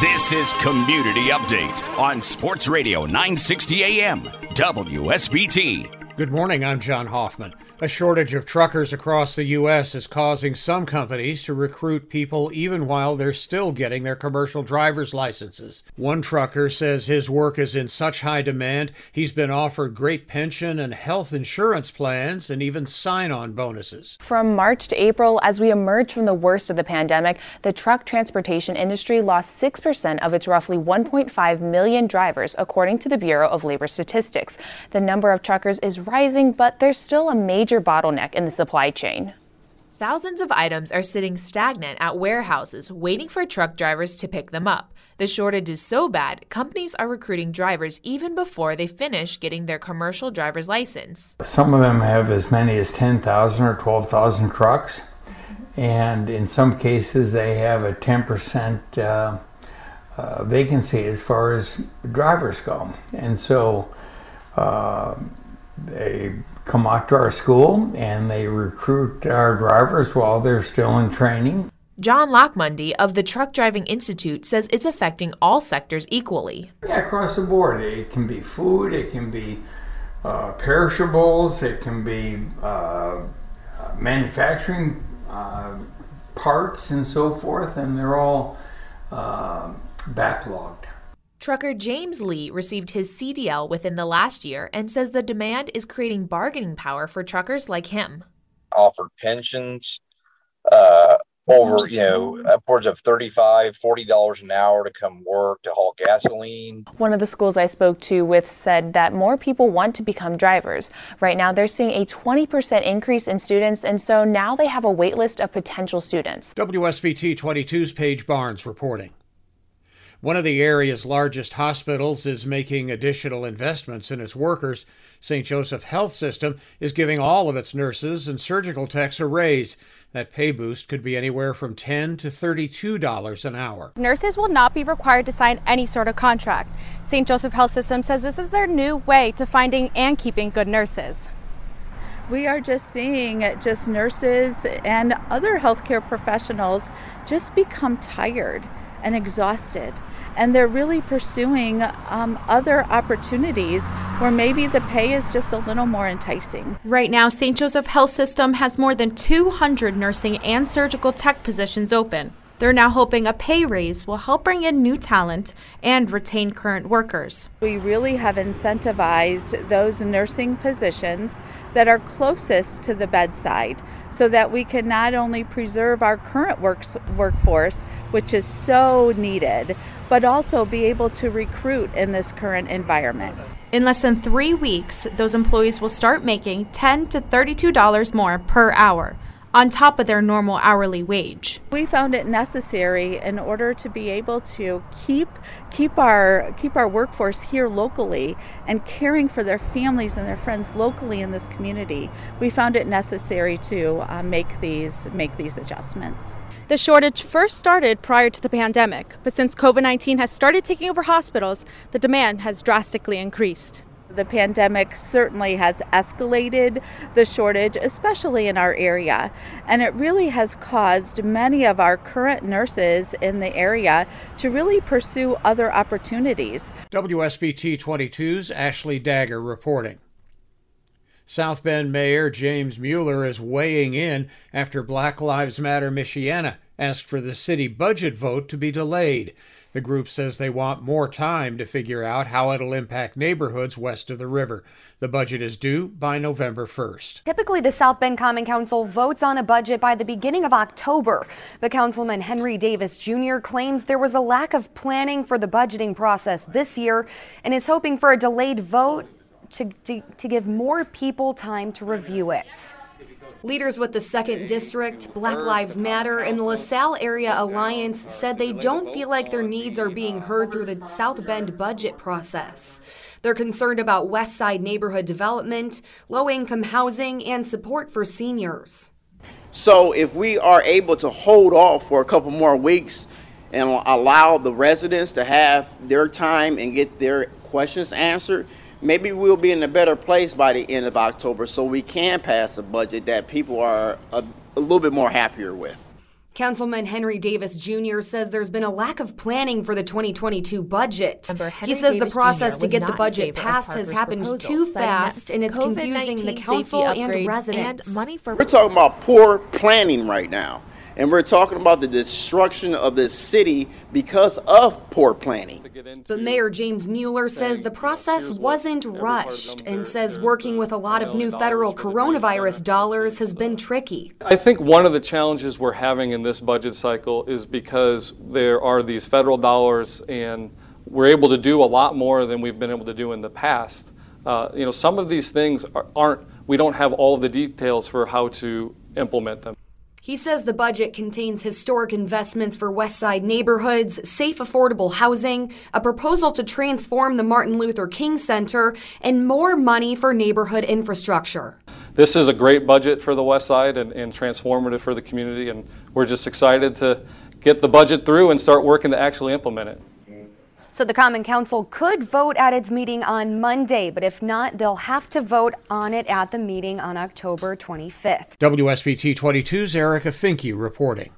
This is Community Update on Sports Radio 960 AM, WSBT. Good morning, I'm John Hoffman. A shortage of truckers across the U.S. is causing some companies to recruit people even while they're still getting their commercial driver's licenses. One trucker says his work is in such high demand, he's been offered great pension and health insurance plans and even sign-on bonuses. From March to April, as we emerge from the worst of the pandemic, the truck transportation industry lost 6% of its roughly 1.5 million drivers, according to the Bureau of Labor Statistics. The number of truckers is rising, but there's still a major bottleneck in the supply chain. Thousands of items are sitting stagnant at warehouses, waiting for truck drivers to pick them up. The shortage is so bad, companies are recruiting drivers even before they finish getting their commercial driver's license. Some of them have as many as 10,000 or 12,000 trucks, and in some cases they have a 10% vacancy as far as drivers go. And so they come out to our school and they recruit our drivers while they're still in training. John Lockmundy of the Truck Driving Institute says it's affecting all sectors equally. Yeah, across the board. It can be food, it can be perishables, it can be manufacturing parts and so forth, and they're all backlogged. Trucker James Lee received his CDL within the last year and says the demand is creating bargaining power for truckers like him. Offered pensions over, upwards of $35, $40 an hour to come work, to haul gasoline. One of the schools I spoke to with said that more people want to become drivers. Right now, they're seeing a 20% increase in students, and so now they have a wait list of potential students. WSBT 22's Paige Barnes reporting. One of the area's largest hospitals is making additional investments in its workers. St. Joseph Health System is giving all of its nurses and surgical techs a raise. That pay boost could be anywhere from $10 to $32 an hour. Nurses will not be required to sign any sort of contract. St. Joseph Health System says this is their new way to finding and keeping good nurses. We are just seeing nurses and other healthcare professionals just become tired and exhausted, and they're really pursuing other opportunities where maybe the pay is just a little more enticing. Right now, St. Joseph Health System has more than 200 nursing and surgical tech positions open. They're now hoping a pay raise will help bring in new talent and retain current workers. We really have incentivized those nursing positions that are closest to the bedside so that we can not only preserve our current workforce, which is so needed, but also be able to recruit in this current environment. In less than 3 weeks, those employees will start making $10 to $32 more per hour, on top of their normal hourly wage. We found it necessary in order to be able to keep our workforce here locally and caring for their families and their friends locally in this community. We found it necessary to make these adjustments. The shortage first started prior to the pandemic, but since COVID-19 has started taking over hospitals, the demand has drastically increased. The pandemic certainly has escalated the shortage, especially in our area, and it really has caused many of our current nurses in the area to really pursue other opportunities. WSBT 22's Ashley Dagger reporting. South Bend Mayor James Mueller is weighing in after Black Lives Matter Michiana asked for the city budget vote to be delayed. The group says they want more time to figure out how it'll impact neighborhoods west of the river. The budget is due by November 1st. Typically, the South Bend Common Council votes on a budget by the beginning of October, but Councilman Henry Davis Jr. claims there was a lack of planning for the budgeting process this year and is hoping for a delayed vote to give more people time to review it. Leaders with the 2nd District, Black Lives Matter, and the LaSalle Area Alliance said they don't feel like their needs are being heard through the South Bend budget process. They're concerned about West Side neighborhood development, low-income housing, and support for seniors. So if we are able to hold off for a couple more weeks and allow the residents to have their time and get their questions answered, maybe we'll be in a better place by the end of October so we can pass a budget that people are a little bit more happier with. Councilman Henry Davis Jr. says there's been a lack of planning for the 2022 budget. He says the process to get the budget passed has happened too fast and it's confusing the council and residents. We're talking about poor planning right now. And we're talking about the destruction of this city because of poor planning. But Mayor James Mueller says the process wasn't rushed and says working with a lot of new federal coronavirus dollars has been tricky. I think one of the challenges we're having in this budget cycle is because there are these federal dollars and we're able to do a lot more than we've been able to do in the past. You know, some of these things we don't have all the details for how to implement them. He says the budget contains historic investments for West Side neighborhoods, safe, affordable housing, a proposal to transform the Martin Luther King Center, and more money for neighborhood infrastructure. This is a great budget for the West Side and transformative for the community, and we're just excited to get the budget through and start working to actually implement it. So the Common Council could vote at its meeting on Monday, but if not, they'll have to vote on it at the meeting on October 25th. WSBT 22's Erica Finke reporting.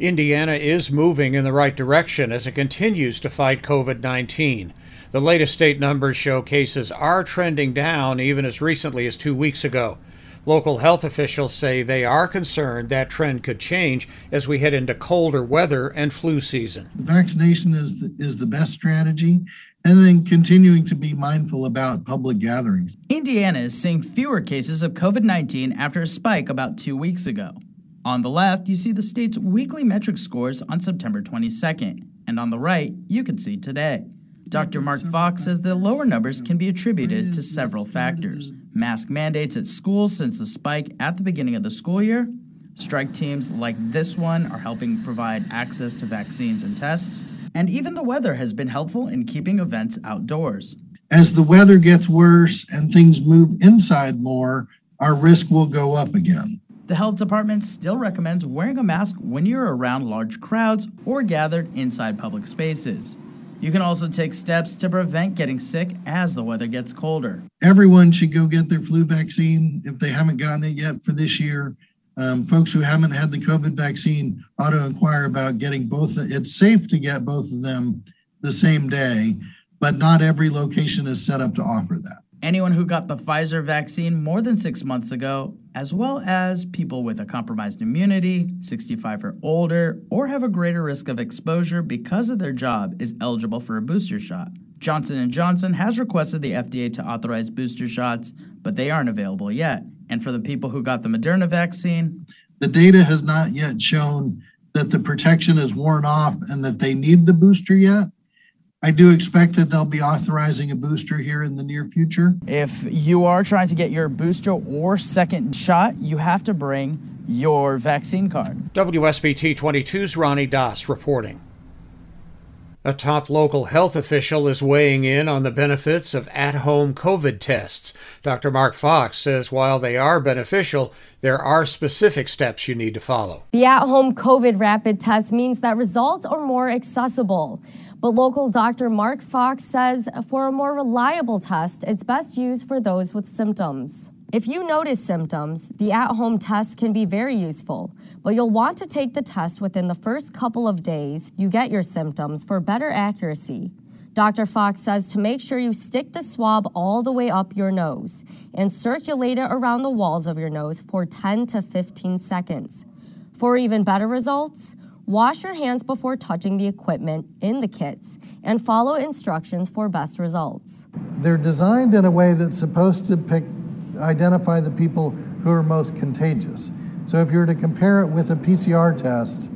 Indiana is moving in the right direction as it continues to fight COVID-19. The latest state numbers show cases are trending down even as recently as 2 weeks ago. Local health officials say they are concerned that trend could change as we head into colder weather and flu season. Vaccination is the best strategy, and then continuing to be mindful about public gatherings. Indiana is seeing fewer cases of COVID-19 after a spike about 2 weeks ago. On the left, you see the state's weekly metric scores on September 22nd, and on the right, you can see today. Dr. Mark Fox says the lower numbers can be attributed to several factors. Mask mandates at schools since the spike at the beginning of the school year. Strike teams like this one are helping provide access to vaccines and tests. And even the weather has been helpful in keeping events outdoors. As the weather gets worse and things move inside more, our risk will go up again. The health department still recommends wearing a mask when you're around large crowds or gathered inside public spaces. You can also take steps to prevent getting sick as the weather gets colder. Everyone should go get their flu vaccine if they haven't gotten it yet for this year. Folks who haven't had the COVID vaccine ought to inquire about getting both. It's safe to get both of them the same day, but not every location is set up to offer that. Anyone who got the Pfizer vaccine more than 6 months ago, as well as people with a compromised immunity, 65 or older, or have a greater risk of exposure because of their job, is eligible for a booster shot. Johnson and Johnson has requested the FDA to authorize booster shots, but they aren't available yet. And for the people who got the Moderna vaccine, the data has not yet shown that the protection is worn off and that they need the booster yet. I do expect that they'll be authorizing a booster here in the near future. If you are trying to get your booster or second shot, you have to bring your vaccine card. WSBT 22's Ronnie Das reporting. A top local health official is weighing in on the benefits of at-home COVID tests. Dr. Mark Fox says while they are beneficial, there are specific steps you need to follow. The at-home COVID rapid test means that results are more accessible. But local Dr. Mark Fox says for a more reliable test, it's best used for those with symptoms. If you notice symptoms, the at-home test can be very useful, but you'll want to take the test within the first couple of days you get your symptoms for better accuracy. Dr. Fox says to make sure you stick the swab all the way up your nose and circulate it around the walls of your nose for 10 to 15 seconds. For even better results, wash your hands before touching the equipment in the kits and follow instructions for best results. They're designed in a way that's supposed to identify the people who are most contagious. So if you were to compare it with a PCR test,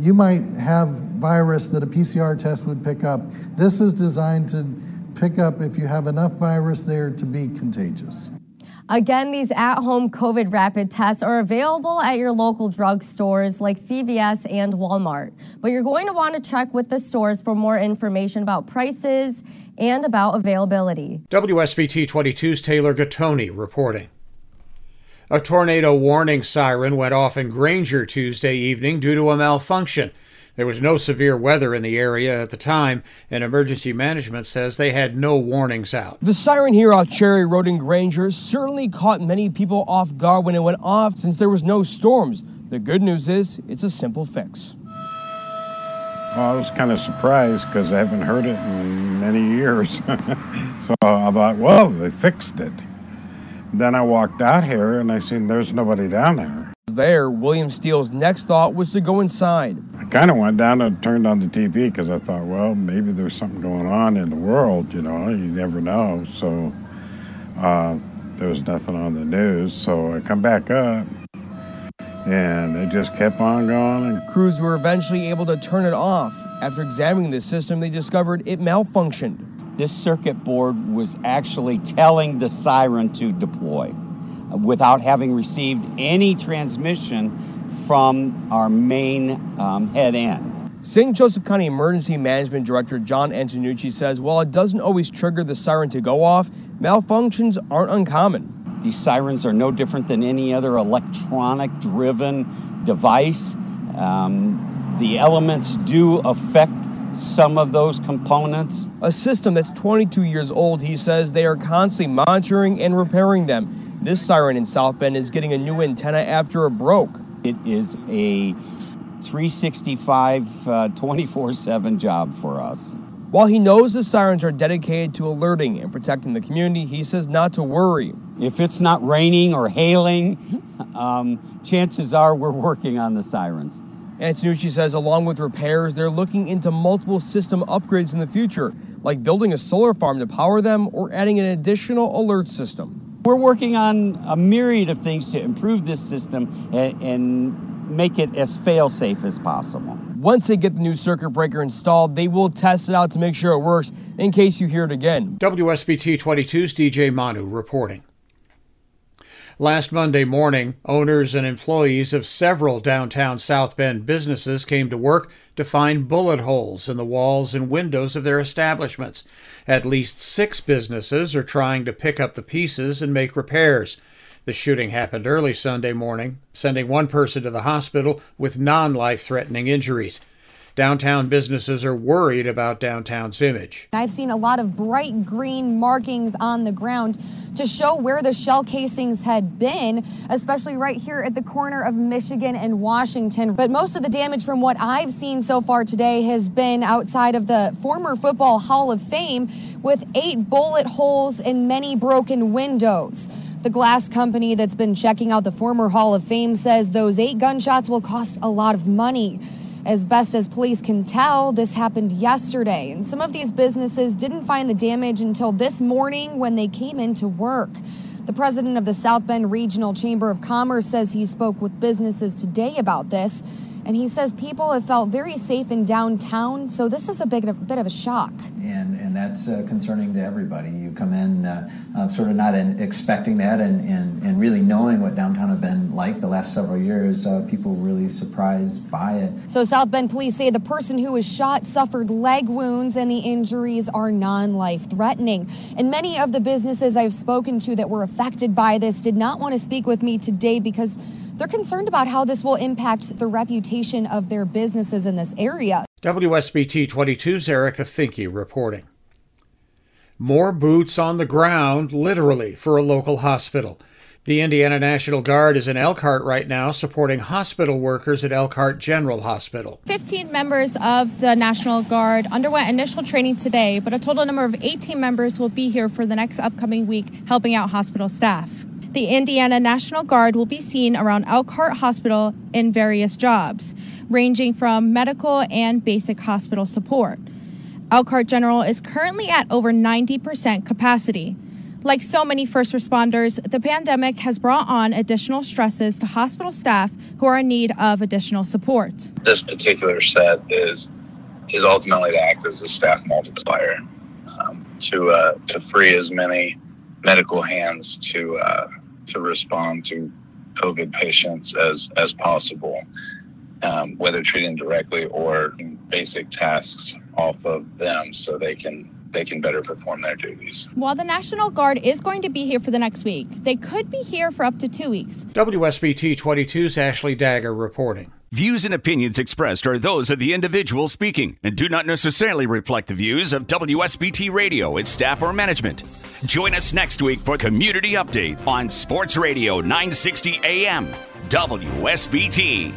you might have virus that a PCR test would pick up. This is designed to pick up if you have enough virus there to be contagious. Again, these at-home COVID rapid tests are available at your local drugstores like CVS and Walmart, but you're going to want to check with the stores for more information about prices and about availability. WSBT 22's Taylor Gattoni reporting. A tornado warning siren went off in Granger Tuesday evening due to a malfunction. There was no severe weather in the area at the time, and emergency management says they had no warnings out. The siren here off Cherry Road in Granger certainly caught many people off guard when it went off, since there was no storms. The good news is it's a simple fix. Well, I was kind of surprised because I haven't heard it in many years. So I thought, well, they fixed it. Then I walked out here and I seen there's nobody down there. There, William Steele's next thought was to go inside. I kind of went down and turned on the TV because I thought, well, maybe there's something going on in the world, you know, you never know. So there was nothing on the news. So I come back up and it just kept on going. Crews were eventually able to turn it off. After examining the system, they discovered it malfunctioned. This circuit board was actually telling the siren to deploy without having received any transmission from our main head end. St. Joseph County Emergency Management Director John Antonucci says while it doesn't always trigger the siren to go off, malfunctions aren't uncommon. These sirens are no different than any other electronic-driven device. The elements do affect some of those components. A system that's 22 years old, he says they are constantly monitoring and repairing them. This siren in South Bend is getting a new antenna after it broke. It is a 365, 24/7 job for us. While he knows the sirens are dedicated to alerting and protecting the community, he says not to worry. If it's not raining or hailing, chances are we're working on the sirens. Antonucci says along with repairs, they're looking into multiple system upgrades in the future, like building a solar farm to power them or adding an additional alert system. We're working on a myriad of things to improve this system and make it as fail-safe as possible. Once they get the new circuit breaker installed, they will test it out to make sure it works in case you hear it again. WSBT 22's DJ Manu reporting. Last Monday morning, owners and employees of several downtown South Bend businesses came to work to find bullet holes in the walls and windows of their establishments. At least 6 businesses are trying to pick up the pieces and make repairs. The shooting happened early Sunday morning, sending one person to the hospital with non-life-threatening injuries. Downtown businesses are worried about downtown's image. I've seen a lot of bright green markings on the ground to show where the shell casings had been, especially right here at the corner of Michigan and Washington. But most of the damage from what I've seen so far today has been outside of the former Football Hall of Fame, with 8 bullet holes and many broken windows. The glass company that's been checking out the former Hall of Fame says those 8 gunshots will cost a lot of money. As best as police can tell, this happened yesterday, and some of these businesses didn't find the damage until this morning when they came into work. The president of the South Bend Regional Chamber of Commerce says he spoke with businesses today about this, and he says people have felt very safe in downtown, so this is a bit of a shock. And that's concerning to everybody. You come in sort of not expecting that and really knowing what downtown have been like the last several years, people really surprised by it. So South Bend police say the person who was shot suffered leg wounds and the injuries are non-life threatening. And many of the businesses I've spoken to that were affected by this did not want to speak with me today because they're concerned about how this will impact the reputation of their businesses in this area. WSBT 22's Erica Finke reporting. More boots on the ground, literally, for a local hospital. The Indiana National Guard is in Elkhart right now, supporting hospital workers at Elkhart General Hospital. 15 members of the National Guard underwent initial training today, but a total number of 18 members will be here for the next upcoming week, helping out hospital staff. The Indiana National Guard will be seen around Elkhart Hospital in various jobs, ranging from medical and basic hospital support. Elkhart General is currently at over 90% capacity. Like so many first responders, the pandemic has brought on additional stresses to hospital staff who are in need of additional support. This particular set is ultimately to act as a staff multiplier, to free as many medical hands to respond to COVID patients as possible, whether treating directly or basic tasks off of them so they can better perform their duties. While the National Guard is going to be here for the next week, they could be here for up to 2 weeks. WSBT 22's Ashley Dagger reporting. Views and opinions expressed are those of the individual speaking and do not necessarily reflect the views of WSBT Radio, its staff, or management. Join us next week for Community Update on Sports Radio 960 AM, WSBT.